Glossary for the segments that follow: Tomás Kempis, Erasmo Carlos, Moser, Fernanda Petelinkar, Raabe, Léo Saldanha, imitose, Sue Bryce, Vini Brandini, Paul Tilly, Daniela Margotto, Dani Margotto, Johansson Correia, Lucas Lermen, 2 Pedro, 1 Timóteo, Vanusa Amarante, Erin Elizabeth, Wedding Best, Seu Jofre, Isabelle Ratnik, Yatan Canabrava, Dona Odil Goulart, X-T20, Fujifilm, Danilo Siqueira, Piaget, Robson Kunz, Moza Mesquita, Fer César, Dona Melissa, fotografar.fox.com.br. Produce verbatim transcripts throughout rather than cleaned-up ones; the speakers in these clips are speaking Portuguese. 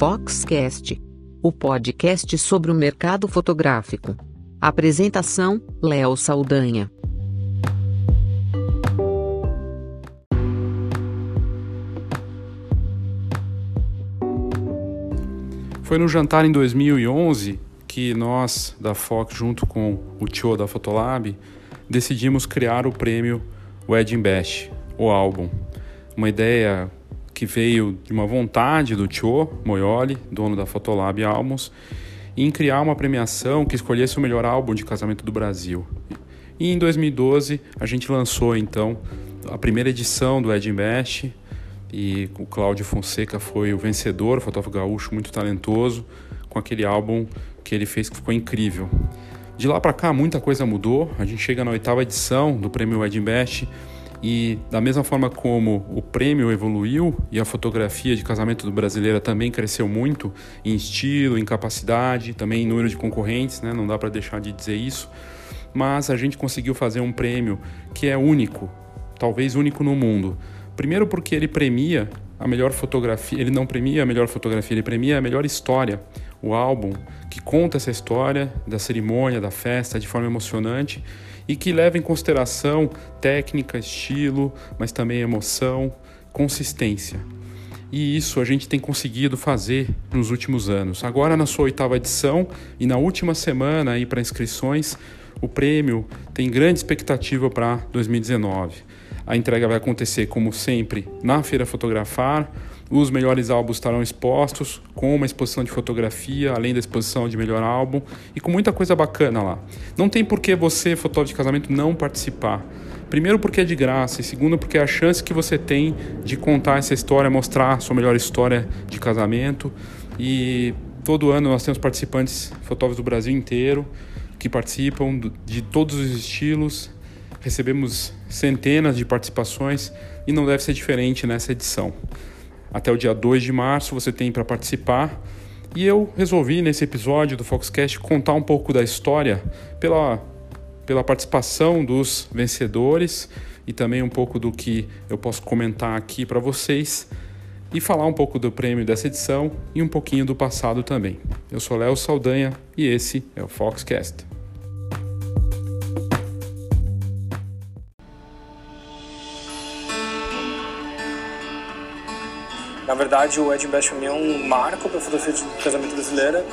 Foxcast, o podcast sobre o mercado fotográfico. Apresentação, Léo Saldanha. Foi no jantar em dois mil e onze que nós, da Fox, junto com o Tio da Fotolab, decidimos criar o prêmio Wedding Best, o álbum. Uma ideia que veio de uma vontade do Tio Moyoli, dono da Fotolab Álbuns, em criar uma premiação que escolhesse o melhor álbum de casamento do Brasil. E em dois mil e doze a gente lançou então a primeira edição do Wedding Best e o Claudio Fonseca foi o vencedor, o fotógrafo gaúcho muito talentoso, com aquele álbum que ele fez que ficou incrível. De lá para cá muita coisa mudou, a gente chega na oitava edição do prêmio Wedding Best. E da mesma forma como o prêmio evoluiu e a fotografia de casamento do brasileiro também cresceu muito em estilo, em capacidade, também em número de concorrentes, né? Não dá para deixar de dizer isso, mas a gente conseguiu fazer um prêmio que é único, talvez único no mundo. Primeiro porque ele premia a melhor fotografia, ele não premia a melhor fotografia, ele premia a melhor história, o álbum que conta essa história da cerimônia, da festa de forma emocionante, e que leva em consideração técnica, estilo, mas também emoção, consistência. E isso a gente tem conseguido fazer nos últimos anos. Agora na sua oitava edição e na última semana aí para inscrições, o prêmio tem grande expectativa para dois mil e dezenove. A entrega vai acontecer, como sempre, na Feira Fotografar. Os melhores álbuns estarão expostos, com uma exposição de fotografia, além da exposição de melhor álbum, e com muita coisa bacana lá. Não tem por que você, fotógrafo de casamento, não participar. Primeiro porque é de graça, e segundo porque é a chance que você tem de contar essa história, mostrar a sua melhor história de casamento. E todo ano nós temos participantes, fotógrafos do Brasil inteiro, que participam de todos os estilos. Recebemos centenas de participações e não deve ser diferente nessa edição. Até o dia dois de março você tem para participar. E eu resolvi, nesse episódio do Foxcast, contar um pouco da história pela, pela participação dos vencedores e também um pouco do que eu posso comentar aqui para vocês e falar um pouco do prêmio dessa edição e um pouquinho do passado também. Eu sou Léo Saldanha e esse é o Foxcast. Na verdade, o Wedding Best é um marco para a fotografia de casamento brasileira,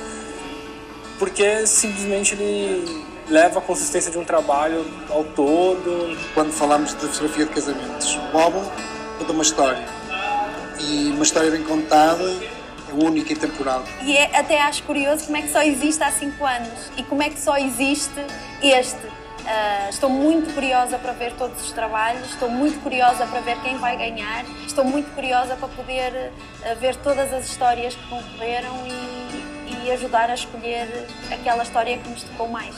porque simplesmente ele leva a consistência de um trabalho ao todo. Quando falamos de fotografia de casamentos, o álbum conta uma história, e uma história bem contada é única e temporal. E é, até acho curioso como é que só existe há cinco anos, e como é que só existe este. Uh, estou muito curiosa para ver todos os trabalhos, estou muito curiosa para ver quem vai ganhar, estou muito curiosa para poder uh, ver todas as histórias que concorreram e, e ajudar a escolher aquela história que nos tocou mais.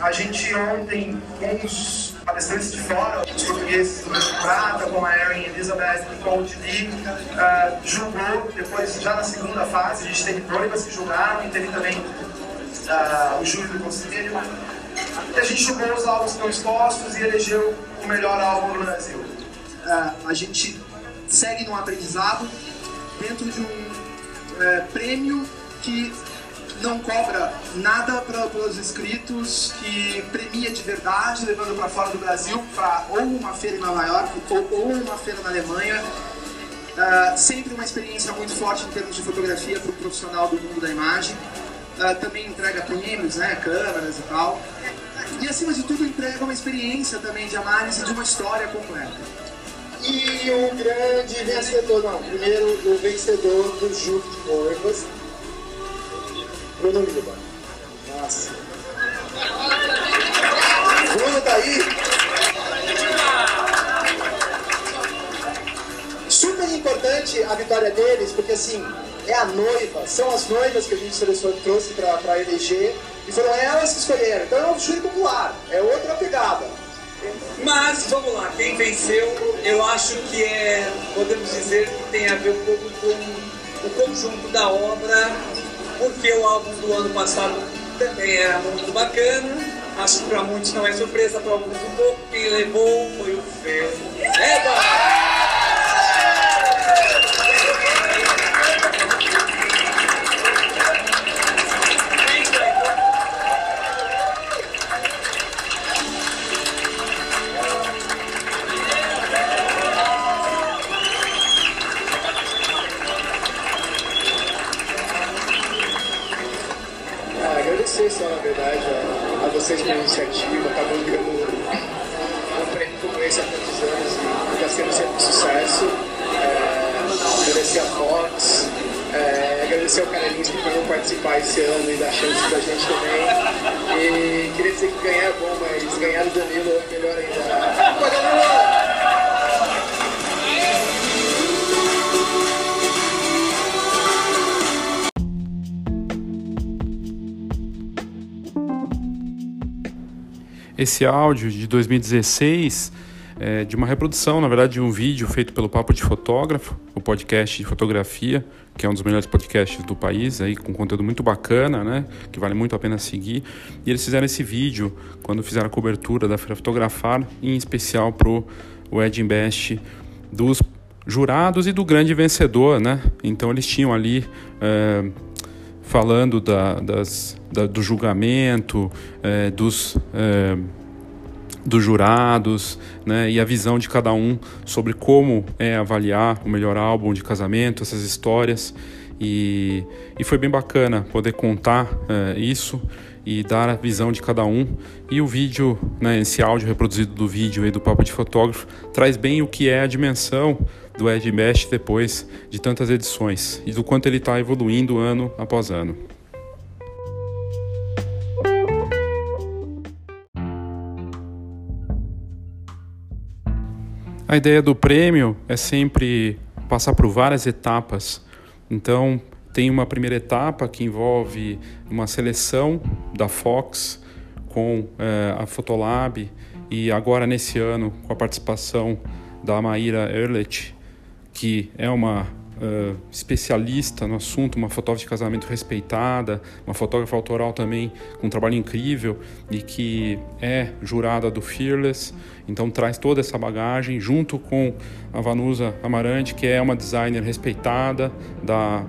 A gente ontem, com os palestrantes de fora, os portugueses do Brasil Prata, como a Erin Elizabeth e Paul Tilly, uh, julgou, depois, já na segunda fase, a gente teve proibas que julgaram, e teve também uh, o júri do conselho, e a gente julgou os álbuns que estão expostos e elegeu o melhor álbum do Brasil. Uh, a gente segue num aprendizado dentro de um uh, prêmio que não cobra nada para os inscritos, que premia de verdade, levando para fora do Brasil, para ou uma feira em Nova York ou, ou uma feira na Alemanha. Uh, sempre uma experiência muito forte em termos de fotografia para o profissional do mundo da imagem. Uh, também entrega prêmios, né, câmeras e tal. E acima de tudo entrega uma experiência também de análise de uma história completa. E o grande vencedor, não, primeiro o vencedor do júri de noivas. Meu nome do bar. Nossa. Bruno tá aí. Super importante a vitória deles, porque assim, é a noiva, são as noivas que a gente selecionou, trouxe pra, pra eleger, e foram elas que escolheram. Então é um júri popular, é outra pegada. Mas, vamos lá, quem venceu, eu acho que é, podemos dizer que tem a ver um pouco com o conjunto da obra, porque o álbum do ano passado também era muito bacana, Acho que para muitos não é surpresa, para alguns um pouco, quem levou foi o Fer César. Vocês pela iniciativa, tá buscando um prêmio como esse há tantos anos e está sendo sempre um sucesso. É, agradecer a Fox, é, agradecer ao Kareliski por não participar esse ano e dar chance pra gente também. E queria dizer que ganhar é bom, mas ganhar do Danilo é melhor ainda. Opa, Danilo! Esse áudio de dois mil e dezesseis, é, de uma reprodução, na verdade, de um vídeo feito pelo Papo de Fotógrafo, o podcast de fotografia, que é um dos melhores podcasts do país, aí, com conteúdo muito bacana, né, que vale muito a pena seguir. E eles fizeram esse vídeo quando fizeram a cobertura da Feira Fotografar, em especial para o Wedding Best dos jurados e do grande vencedor, né? Então eles tinham ali... É, falando da, das, da, do julgamento, é, dos, é, dos jurados, né, e a visão de cada um sobre como é avaliar o melhor álbum de casamento, essas histórias. E, e foi bem bacana poder contar é, isso e dar a visão de cada um. E o vídeo, né, esse áudio reproduzido do vídeo aí do Papo de Fotógrafo, traz bem o que é a dimensão do Ed Mesh depois de tantas edições e do quanto ele está evoluindo ano após ano. A ideia do prêmio é sempre passar por várias etapas. Então, tem uma primeira etapa que envolve uma seleção da Fox com eh, a Fotolab e agora nesse ano com a participação da Maíra Erlich, que é uma uh, especialista no assunto, uma fotógrafa de casamento respeitada, uma fotógrafa autoral também com um trabalho incrível e que é jurada do Fearless, então traz toda essa bagagem junto com a Vanusa Amarante, que é uma designer respeitada da...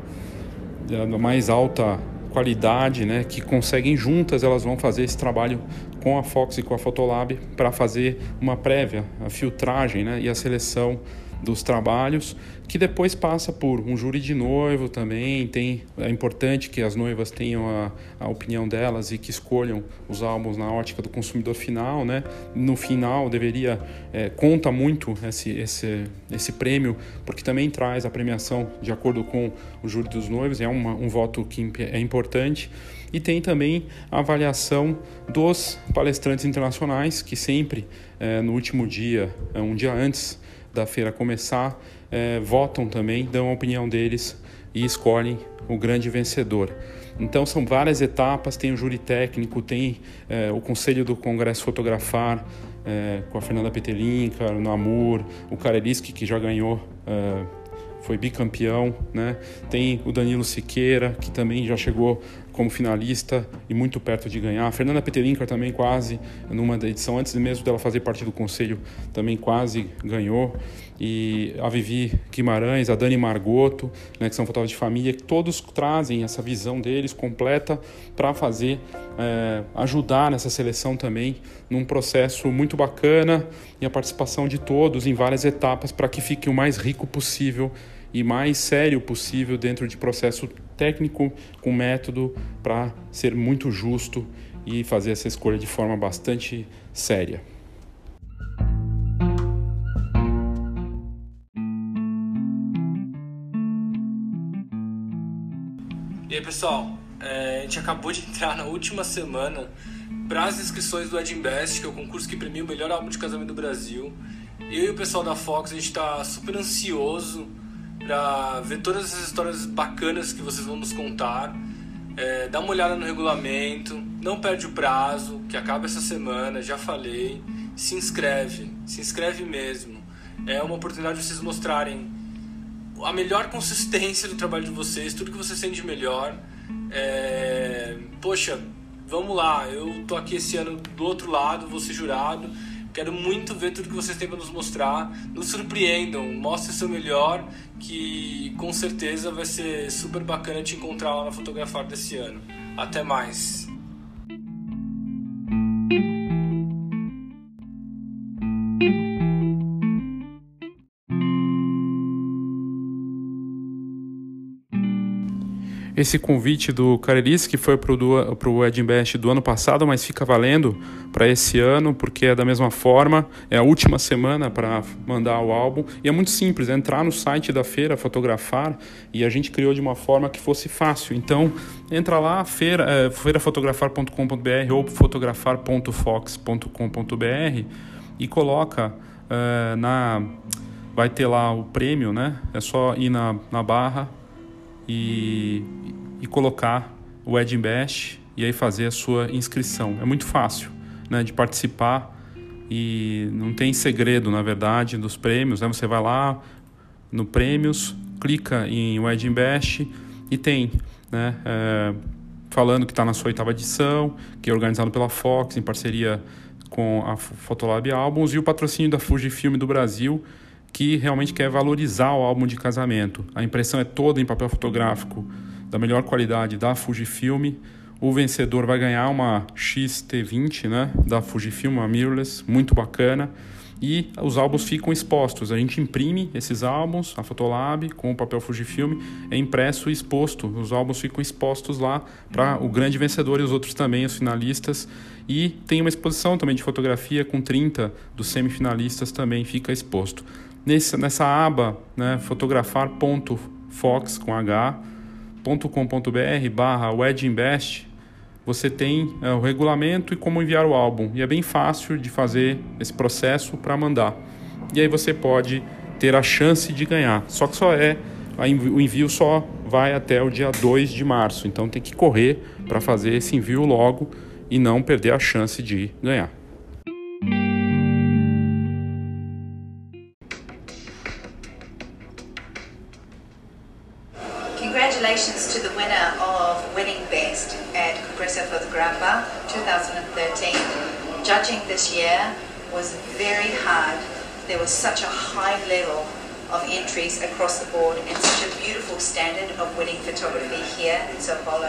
da mais alta qualidade, né, que conseguem juntas, elas vão fazer esse trabalho com a Fox e com a Fotolab para fazer uma prévia, a filtragem, né, e a seleção dos trabalhos, que depois passa por um júri de noivo também. Tem, é importante que as noivas tenham a, a opinião delas e que escolham os álbuns na ótica do consumidor final, né? No final deveria, é, conta muito esse, esse, esse prêmio, porque também traz a premiação de acordo com o júri dos noivos, é uma, um voto que é importante. E tem também a avaliação dos palestrantes internacionais, que sempre, é, no último dia, é, um dia antes da feira começar, eh, votam também, dão a opinião deles e escolhem o grande vencedor. Então são várias etapas, tem o júri técnico, tem eh, o Conselho do Congresso Fotografar, eh, com a Fernanda Petelinkar, o Namur, o Kareliski, que já ganhou, eh, foi bicampeão, né? Tem o Danilo Siqueira, que também já chegou como finalista e muito perto de ganhar. A Fernanda Petelinkar também quase, numa edição antes mesmo dela fazer parte do conselho, também quase ganhou. E a Vivi Guimarães, a Dani Margotto, né, que são fotógrafos de família, que todos trazem essa visão deles completa para fazer, é, ajudar nessa seleção também, num processo muito bacana e a participação de todos em várias etapas para que fique o mais rico possível e mais sério possível dentro de processo técnico, com método, para ser muito justo e fazer essa escolha de forma bastante séria. E aí, pessoal, é, a gente acabou de entrar na última semana para as inscrições do Wedding Best, que é o concurso que premia o melhor álbum de casamento do Brasil. Eu e o pessoal da Fox, a gente está super ansioso para ver todas essas histórias bacanas que vocês vão nos contar. É, dá uma olhada no regulamento, não perde o prazo, que acaba essa semana, já falei. Se inscreve, se inscreve mesmo. É uma oportunidade de vocês mostrarem a melhor consistência do trabalho de vocês, tudo que vocês têm de melhor. É, poxa, vamos lá, eu tô aqui esse ano do outro lado, vou ser jurado, quero muito ver tudo que vocês têm para nos mostrar, nos surpreendam, mostrem o seu melhor, que com certeza vai ser super bacana te encontrar lá na Fotografar desse ano. Até mais! Esse convite do Kareliski foi para o Wedding Best do ano passado, mas fica valendo para esse ano, porque é da mesma forma, é a última semana para mandar o álbum. E é muito simples, é entrar no site da Feira Fotografar, e a gente criou de uma forma que fosse fácil. Então, entra lá, feira, é, feira fotografar ponto com ponto b r ou fotografar ponto fox ponto com ponto b r e coloca é, na... Vai ter lá o prêmio, né? É só ir na, na barra, E, e colocar o Wedding Best e aí fazer a sua inscrição. É muito fácil, né, de participar, e não tem segredo, na verdade, dos prêmios, né? Você vai lá no prêmios, clica em Wedding Best e tem, né, é, falando que está na sua oitava edição, que é organizado pela Fox em parceria com a Fotolab Álbuns e o patrocínio da Fujifilm do Brasil, que realmente quer valorizar o álbum de casamento. A impressão é toda em papel fotográfico da melhor qualidade da Fujifilm. O vencedor vai ganhar uma X T vinte, né, da Fujifilm, uma mirrorless, muito bacana. E os álbuns ficam expostos. A gente imprime esses álbuns, a Fotolab, com o papel Fujifilm, é impresso e exposto. Os álbuns ficam expostos lá para o grande vencedor e os outros também, os finalistas. E tem uma exposição também de fotografia com trinta dos semifinalistas também, fica exposto. Nessa, nessa aba, né, fotografar ponto fox ponto com ponto b r barra Wedding Best, você tem é, o regulamento e como enviar o álbum. E é bem fácil de fazer esse processo para mandar. E aí você pode ter a chance de ganhar. Só que só é, o envio só vai até o dia dois de março. Então tem que correr para fazer esse envio logo e não perder a chance de ganhar. Congratulations to the winner of Wedding Best at Congresso Fotografa twenty thirteen. Judging this year was very hard. There was such a high level of entries across the board and such a beautiful standard of wedding photography here in Sao Paulo.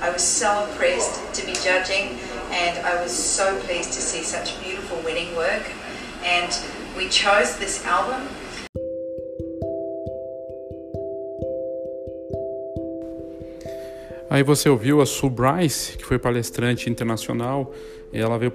I was so impressed to be judging, and I was so pleased to see such beautiful wedding work, and we chose this album. Aí você ouviu a Sue Bryce, que foi palestrante internacional. Ela veio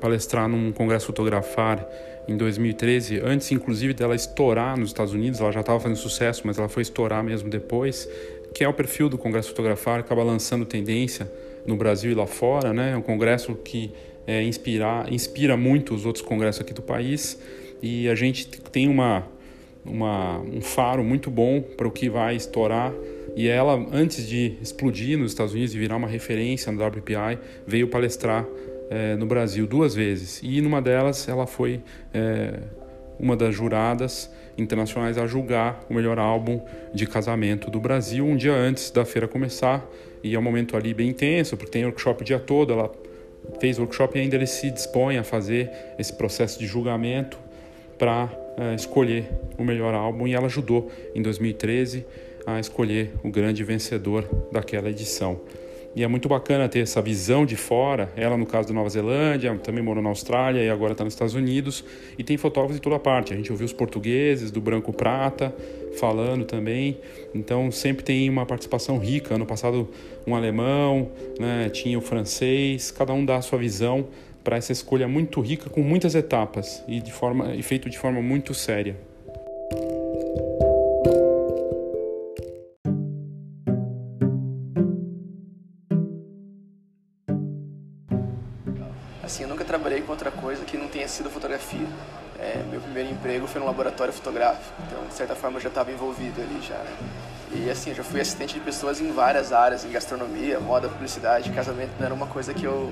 palestrar num congresso Fotografar em dois mil e treze, antes inclusive dela estourar nos Estados Unidos. Ela já estava fazendo sucesso, mas ela foi estourar mesmo depois, que é o perfil do congresso Fotografar, acaba lançando tendência no Brasil e lá fora, né? É um congresso que é, inspira, inspira muito os outros congressos aqui do país, e a gente tem uma, uma, um faro muito bom para o que vai estourar. E ela, antes de explodir nos Estados Unidos e virar uma referência no W P I, veio palestrar é, no Brasil duas vezes. E numa delas, ela foi é, uma das juradas internacionais a julgar o melhor álbum de casamento do Brasil, um dia antes da feira começar. E é um momento ali bem intenso, porque tem workshop o dia todo. Ela fez workshop e ainda eles se dispõem a fazer esse processo de julgamento para é, escolher o melhor álbum. E ela ajudou em dois mil e treze a escolher o grande vencedor daquela edição. E é muito bacana ter essa visão de fora. Ela, no caso da Nova Zelândia, também morou na Austrália e agora está nos Estados Unidos, e tem fotógrafos de toda parte. A gente ouviu os portugueses do Branco Prata falando também, então sempre tem uma participação rica. Ano passado um alemão, né, tinha o francês, cada um dá a sua visão para essa escolha muito rica, com muitas etapas e, de forma, e feito de forma muito séria. Assim, eu nunca trabalhei com outra coisa que não tenha sido fotografia. É, meu primeiro emprego foi num laboratório fotográfico, então, de certa forma, eu já estava envolvido ali já, né? E assim, eu já fui assistente de pessoas em várias áreas, em gastronomia, moda, publicidade, casamento. Não era uma coisa que eu,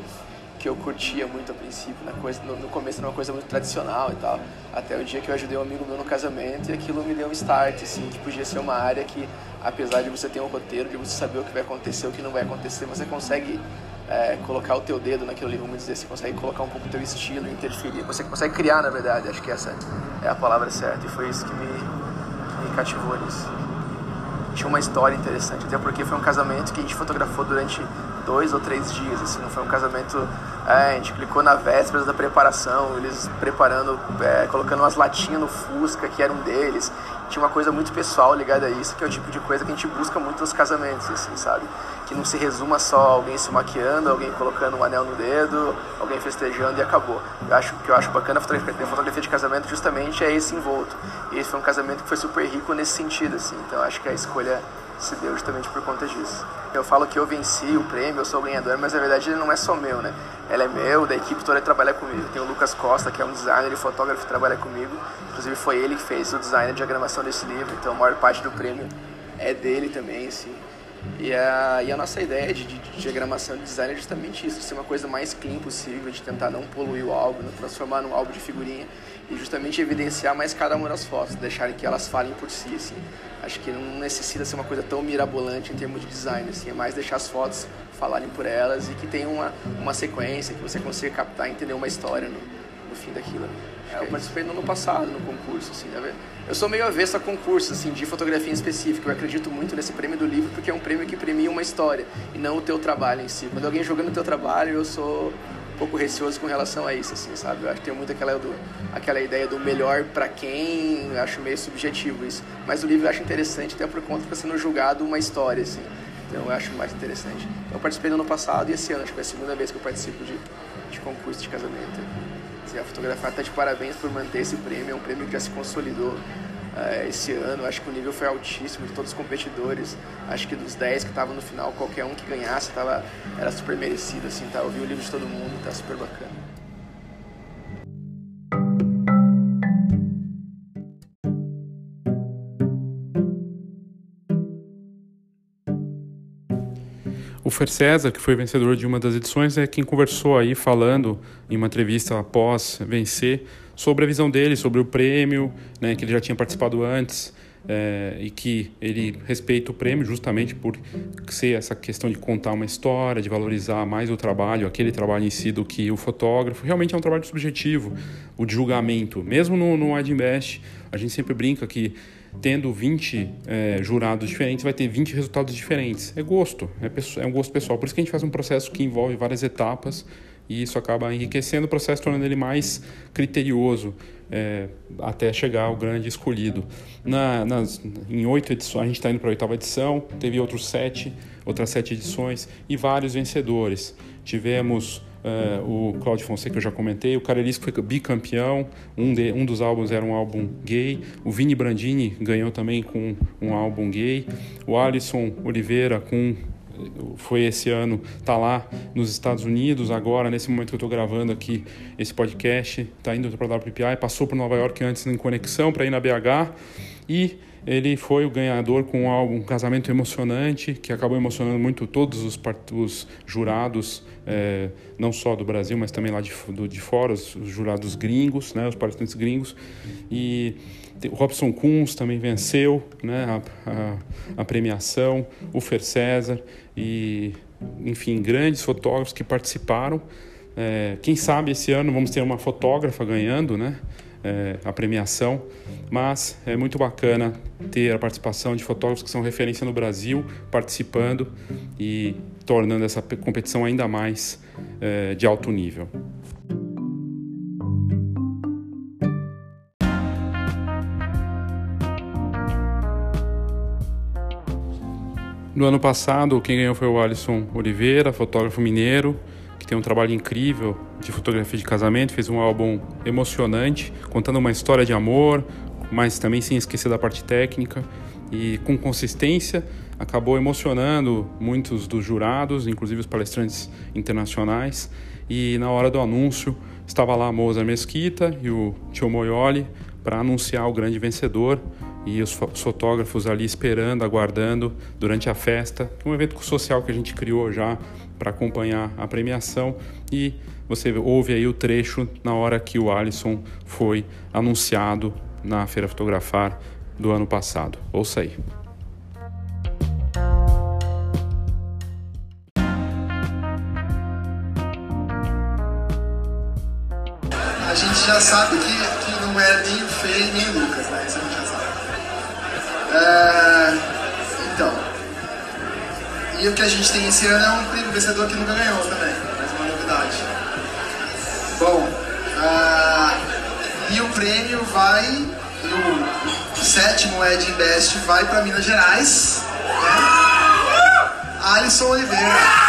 que eu curtia muito a princípio, na coisa, no, no começo era uma coisa muito tradicional e tal, até o dia que eu ajudei um amigo meu no casamento, e aquilo me deu um start, assim, que podia ser uma área que, apesar de você ter um roteiro, de você saber o que vai acontecer, o que não vai acontecer, você consegue é, colocar o teu dedo naquilo ali, vamos dizer, você consegue colocar um pouco o teu estilo, interferir, você consegue criar, na verdade, acho que essa é a palavra certa, e foi isso que me, que me cativou nisso. Tinha uma história interessante, até porque foi um casamento que a gente fotografou durante dois ou três dias, assim, não foi um casamento... É, a gente clicou na véspera da preparação, eles preparando, é, colocando umas latinhas no Fusca, que era um deles. Tinha uma coisa muito pessoal ligada a isso, que é o tipo de coisa que a gente busca muito nos casamentos, assim, sabe? Que não se resuma só alguém se maquiando, alguém colocando um anel no dedo, alguém festejando e acabou. Eu acho, o que eu acho bacana a fotografia, a fotografia de casamento justamente é esse envolto. E esse foi um casamento que foi super rico nesse sentido, assim, então acho que a escolha se deu justamente por conta disso. Eu falo que eu venci o prêmio, eu sou o ganhador, mas na verdade ele não é só meu, né? Ele é meu, da equipe toda que trabalha comigo. Tem o Lucas Costa, que é um designer e fotógrafo que trabalha comigo. Inclusive foi ele que fez o design e a diagramação desse livro, então a maior parte do prêmio é dele também, assim. E a, e a nossa ideia de, de, de diagramação e design é justamente isso, de ser uma coisa mais clean possível, de tentar não poluir o álbum, não transformar num álbum de figurinha e justamente evidenciar mais cada uma das fotos, deixar que elas falem por si, assim. Acho que não necessita ser uma coisa tão mirabolante em termos de design, assim, é mais deixar as fotos falarem por elas e que tenha uma, uma sequência, que você consiga captar e entender uma história no, no fim daquilo. É, eu participei no ano passado no concurso, assim, tá vendo? Eu sou meio avesso a concursos, assim, de fotografia em específico. Eu acredito muito nesse prêmio do livro porque é um prêmio que premia uma história e não o teu trabalho em si. Quando alguém jogando o teu trabalho, eu sou um pouco receoso com relação a isso, assim, sabe? Eu acho que tem muito aquela, do, aquela ideia do melhor pra quem, eu acho meio subjetivo isso. Mas o livro eu acho interessante até por conta que está sendo julgado uma história, assim. Então eu acho mais interessante. Eu participei no ano passado e esse ano, acho que é a segunda vez que eu participo de, de concurso de casamento. A Fotografar está de parabéns por manter esse prêmio, é um prêmio que já se consolidou uh, esse ano, acho que o nível foi altíssimo de todos os competidores, acho que dos dez que estavam no final, qualquer um que ganhasse tava, era super merecido, assim, tá? Eu vi o livro de todo mundo, tá super bacana. O Fer César, que foi vencedor de uma das edições, é quem conversou aí falando em uma entrevista após vencer sobre a visão dele, sobre o prêmio, né, que ele já tinha participado antes é, e que ele respeita o prêmio justamente por ser essa questão de contar uma história, de valorizar mais o trabalho, aquele trabalho em si do que o fotógrafo. Realmente é um trabalho subjetivo, o de julgamento. Mesmo no, no Wedding Best, a gente sempre brinca que tendo vinte é, jurados diferentes, vai ter vinte resultados diferentes. É gosto, é, é um gosto pessoal. Por isso que a gente faz um processo que envolve várias etapas e isso acaba enriquecendo o processo, tornando ele mais criterioso é, até chegar ao grande escolhido. Na, nas, em oito edições, a gente está indo para a oitava edição, teve outros sete, outras sete edições e vários vencedores. Tivemos é, o Claudio Fonseca, que eu já comentei, o Kareliski foi bicampeão, um, de, um dos álbuns era um álbum gay, o Vini Brandini ganhou também com um álbum gay, o Alison Oliveira com, foi esse ano, está lá nos Estados Unidos agora, nesse momento que eu estou gravando aqui esse podcast, está indo para a W P I, passou para Nova York antes em conexão para ir na B H e ele foi o ganhador com um álbum, um casamento emocionante, que acabou emocionando muito todos os, os jurados, é, não só do Brasil, mas também lá de, do, de fora, os, os jurados gringos, né, os participantes gringos. E o Robson Kunz também venceu, né, a, a, a premiação, o Fer César, e, enfim, grandes fotógrafos que participaram. É, quem sabe esse ano vamos ter uma fotógrafa ganhando, né? É, a premiação, mas é muito bacana ter a participação de fotógrafos que são referência no Brasil participando e tornando essa competição ainda mais é, de alto nível. No ano passado, quem ganhou foi o Alison Oliveira, fotógrafo mineiro, que tem um trabalho incrível de fotografia de casamento, fez um álbum emocionante, contando uma história de amor, mas também sem esquecer da parte técnica, e com consistência acabou emocionando muitos dos jurados, inclusive os palestrantes internacionais, e na hora do anúncio estava lá a Moza Mesquita e o Tio Moyoli para anunciar o grande vencedor, e os fotógrafos ali esperando, aguardando durante a festa, um evento social que a gente criou já para acompanhar a premiação, e você ouve aí o trecho na hora que o Alison foi anunciado na Feira Fotografar do ano passado. Ouça aí. gente já sabe que, que não é nem o Fê nem o Lucas, né? Isso a gente já sabe. É, então. E o que a gente tem esse ano é um prêmio vencedor que nunca ganhou também. Mais uma novidade. Bom. Uh, e o prêmio vai. O sétimo Wedding Best vai para Minas Gerais. Né? Alison Oliveira.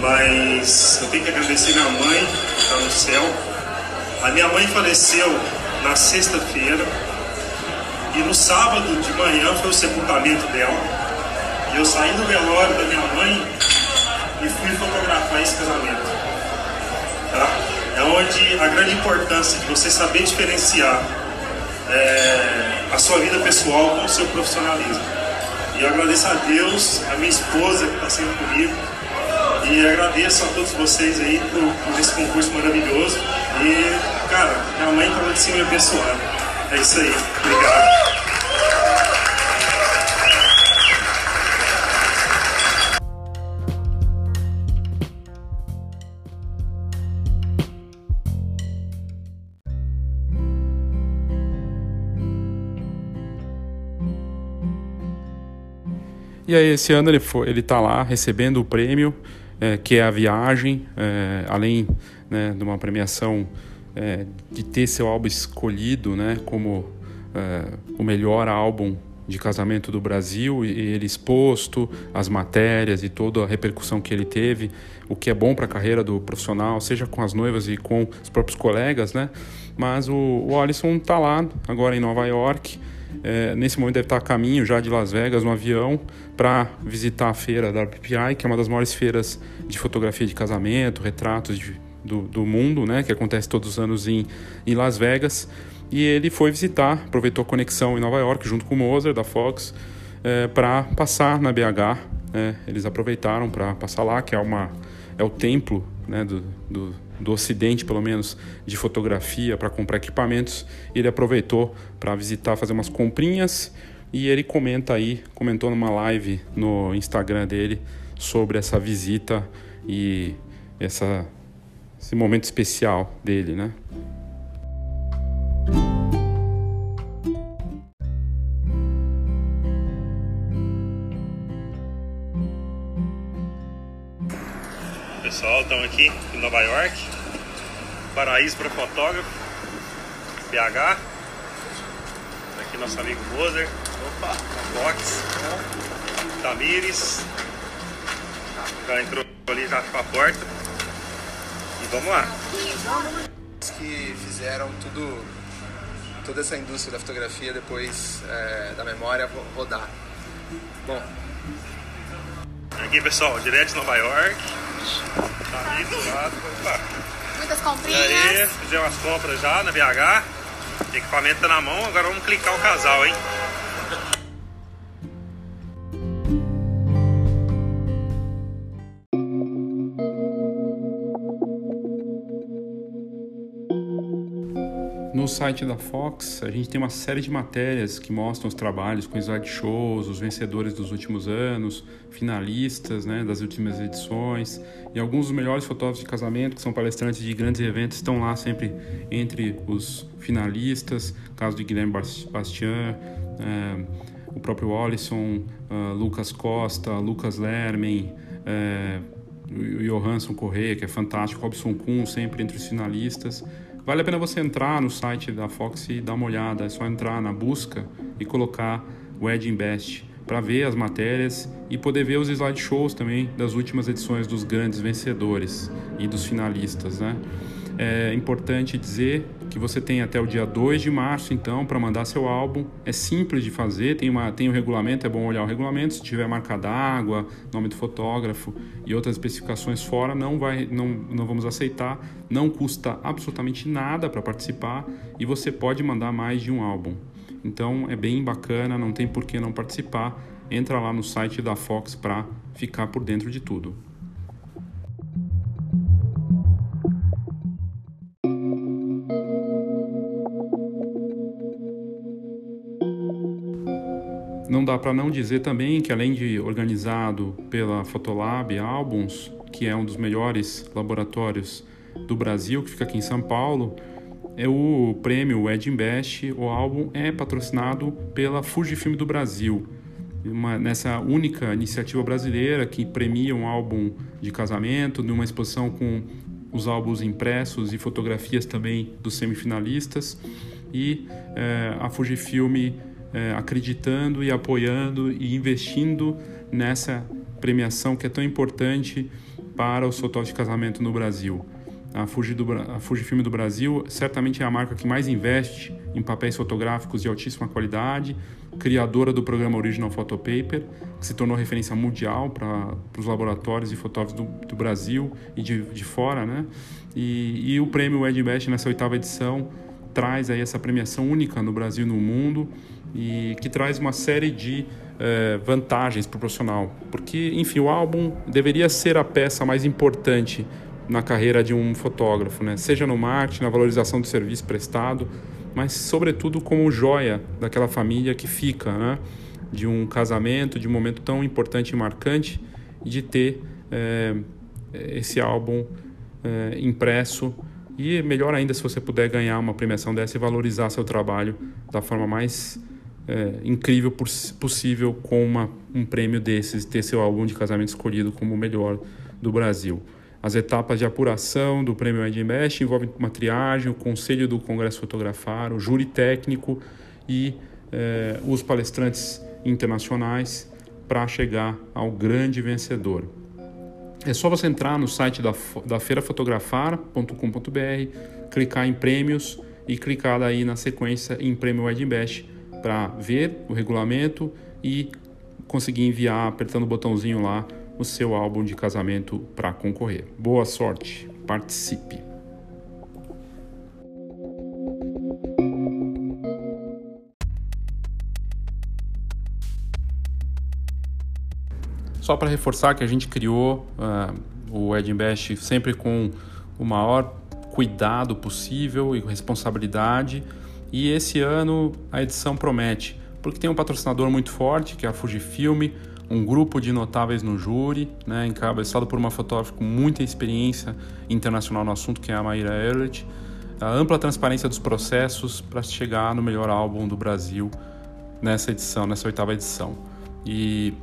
Mas eu tenho que agradecer minha mãe, que está no céu. A minha mãe faleceu na sexta-feira e no sábado de manhã foi o sepultamento dela. E eu saí do velório da minha mãe e fui fotografar esse casamento. Tá? É onde a grande importância de você saber diferenciar é, a sua vida pessoal com o seu profissionalismo. E eu agradeço a Deus, a minha esposa que está sempre comigo. E agradeço a todos vocês aí por, por esse concurso maravilhoso. E, cara, minha mãe estava de cima abençoada. É isso aí. Obrigado. E aí, esse ano ele, foi, ele tá lá recebendo o prêmio. É, que é a viagem, é, além né, de uma premiação é, de ter seu álbum escolhido né, como é, o melhor álbum de casamento do Brasil, e, e ele exposto, as matérias e toda a repercussão que ele teve, o que é bom para a carreira do profissional, seja com as noivas e com os próprios colegas, né? Mas o, o Alison está lá agora em Nova York. É, nesse momento deve estar a caminho já de Las Vegas, no avião, para visitar a feira da W P I, que é uma das maiores feiras de fotografia de casamento, retratos de, do, do mundo, né, que acontece todos os anos em, em Las Vegas. E ele foi visitar, aproveitou a conexão em Nova York, junto com o Moser, da Fox, é, para passar na B H. Né, eles aproveitaram para passar lá, que é, uma, é o templo né, do, do, do Ocidente, pelo menos, de fotografia para comprar equipamentos. Ele aproveitou para visitar, fazer umas comprinhas, e ele comenta aí, comentou numa live no Instagram dele sobre essa visita e essa, esse momento especial dele, né? Pessoal, estamos aqui em Nova York, paraíso para fotógrafo, B H, aqui nosso amigo Moser, opa, Fox, Tamires, já entrou ali, já com a porta, e vamos lá. Os que fizeram tudo, toda essa indústria da fotografia depois é, da memória rodar. Bom, aqui pessoal, direto de Nova York. Tá ali do lado, opa. Muitas comprinhas. E aí, fizemos as compras já na B H. O equipamento tá na mão, agora vamos clicar o casal, hein? No site da Fox, a gente tem uma série de matérias que mostram os trabalhos com slideshows, os vencedores dos últimos anos, finalistas né, das últimas edições, e alguns dos melhores fotógrafos de casamento, que são palestrantes de grandes eventos, estão lá sempre entre os finalistas, caso de Guilherme Bastian, é, o próprio Alison, uh, Lucas Costa, Lucas Lermen, é, o Johansson Correia, que é fantástico, Robson Kunz, sempre entre os finalistas. Vale a pena você entrar no site da Fox e dar uma olhada. É só entrar na busca e colocar Wedding Best para ver as matérias e poder ver os slideshows também das últimas edições dos grandes vencedores e dos finalistas, né? É importante dizer que você tem até o dia dois de março, então, para mandar seu álbum. É simples de fazer, tem, uma, tem o regulamento, é bom olhar o regulamento. Se tiver marca d'água, nome do fotógrafo e outras especificações fora, não, vai, não, não vamos aceitar. Não custa absolutamente nada para participar e você pode mandar mais de um álbum. Então, é bem bacana, não tem por que não participar. Entra lá no site da Fox para ficar por dentro de tudo. Não dá para não dizer também que, além de organizado pela Fotolab Álbuns, que é um dos melhores laboratórios do Brasil, que fica aqui em São Paulo, é o prêmio Wedding Best, o álbum é patrocinado pela Fujifilm do Brasil, uma, nessa única iniciativa brasileira que premia um álbum de casamento, numa exposição com os álbuns impressos e fotografias também dos semifinalistas, e é, a Fujifilm É, acreditando e apoiando e investindo nessa premiação que é tão importante para os fotógrafos de casamento no Brasil. A, Fuji do, a Fujifilm do Brasil certamente é a marca que mais investe em papéis fotográficos de altíssima qualidade, criadora do programa Original Photo Paper, que se tornou referência mundial para os laboratórios e fotógrafos do, do Brasil e de, de fora, né? E, e o prêmio Wedding Best, nessa oitava edição, traz aí essa premiação única no Brasil e no mundo, e que traz uma série de eh, vantagens para o profissional, porque, enfim, o álbum deveria ser a peça mais importante na carreira de um fotógrafo, né? Seja no marketing, na valorização do serviço prestado, mas, sobretudo, como joia daquela família que fica, né? De um casamento, de um momento tão importante e marcante, de ter eh, esse álbum eh, impresso. E melhor ainda se você puder ganhar uma premiação dessa e valorizar seu trabalho da forma mais É, incrível possível, com uma, um prêmio desses, ter seu álbum de casamento escolhido como o melhor do Brasil. As etapas de apuração do prêmio Wedding Best envolvem uma triagem, o conselho do Congresso Fotografar, o júri técnico e é, os palestrantes internacionais para chegar ao grande vencedor. É só você entrar no site da, da feira fotografar ponto com ponto br, clicar em prêmios e clicar aí na sequência em prêmio Wedding Best, para ver o regulamento e conseguir enviar, apertando o botãozinho lá, o seu álbum de casamento para concorrer. Boa sorte, participe! Só para reforçar que a gente criou uh, o Wedding Best sempre com o maior cuidado possível e responsabilidade. E esse ano a edição promete, porque tem um patrocinador muito forte, que é a Fujifilm, um grupo de notáveis no júri, né, encabeçado por uma fotógrafa com muita experiência internacional no assunto, que é a Maíra Erlich, a ampla transparência dos processos para chegar no melhor álbum do Brasil nessa edição, nessa oitava edição. E,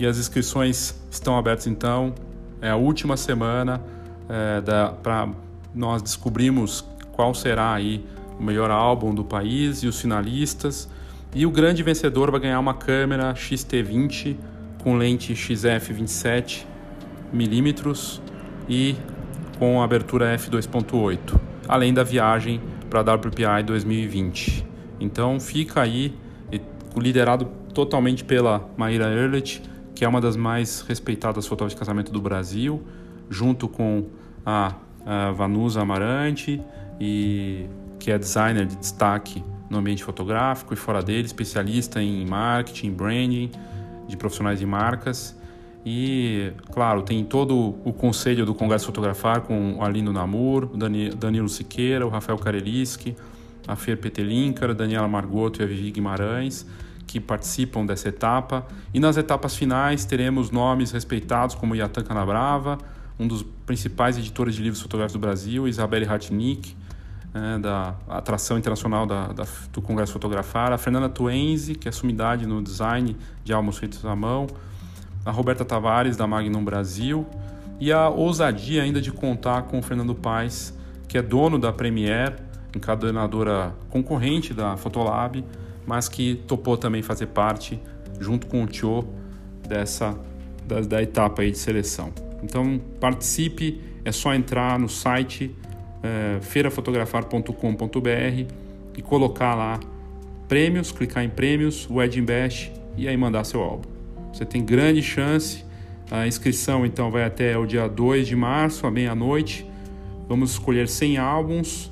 e as inscrições estão abertas então, é a última semana é, para nós descobrirmos qual será aí o melhor álbum do país e os finalistas, e o grande vencedor vai ganhar uma câmera X T vinte com lente X F vinte e sete milímetros e com abertura F dois ponto oito, além da viagem para a W P I dois mil e vinte. Então fica aí, liderado totalmente pela Maíra Erlich, que é uma das mais respeitadas fotógrafas de casamento do Brasil, junto com a, a Vanusa Amarante, e que é designer de destaque no ambiente fotográfico e fora dele, especialista em marketing, branding, de profissionais de marcas. E, claro, tem todo o conselho do Congresso Fotografar com o Alino Namur, o Dani, Danilo Siqueira, o Rafael Kareliski, a Fer Petelinkar, a Daniela Margotto e a Vivi Guimarães, que participam dessa etapa. E nas etapas finais teremos nomes respeitados como Yatan Canabrava, um dos principais editores de livros fotográficos do Brasil, Isabelle Ratnik, É, da atração internacional da, da, do Congresso Fotografar, a Fernanda Tuenzi, que é sumidade no design de álbuns feitos à mão, a Roberta Tavares, da Magnum Brasil, e a ousadia ainda de contar com o Fernando Paes, que é dono da Premiere, encadenadora concorrente da Fotolab, mas que topou também fazer parte, junto com o Tio, dessa, da, da etapa aí de seleção. Então, participe, é só entrar no site é, feira fotografar ponto com ponto br e colocar lá prêmios, clicar em prêmios, Wedding Best e aí mandar seu álbum. Você tem grande chance. A inscrição então vai até o dia dois de março, à meia-noite. Vamos escolher cem álbuns,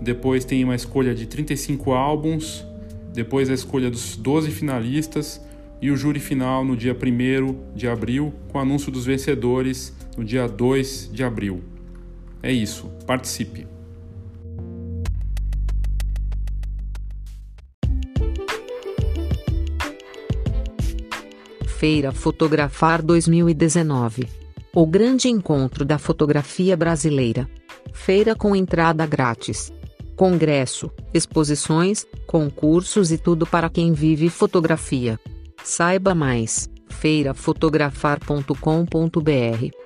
depois tem uma escolha de trinta e cinco álbuns, depois a escolha dos doze finalistas e o júri final no dia primeiro de abril, com o anúncio dos vencedores no dia dois de abril. É isso, participe! Feira Fotografar dois mil e dezenove. O grande encontro da fotografia brasileira. Feira com entrada grátis. Congresso, exposições, concursos e tudo para quem vive fotografia. Saiba mais, feira fotografar ponto com ponto br.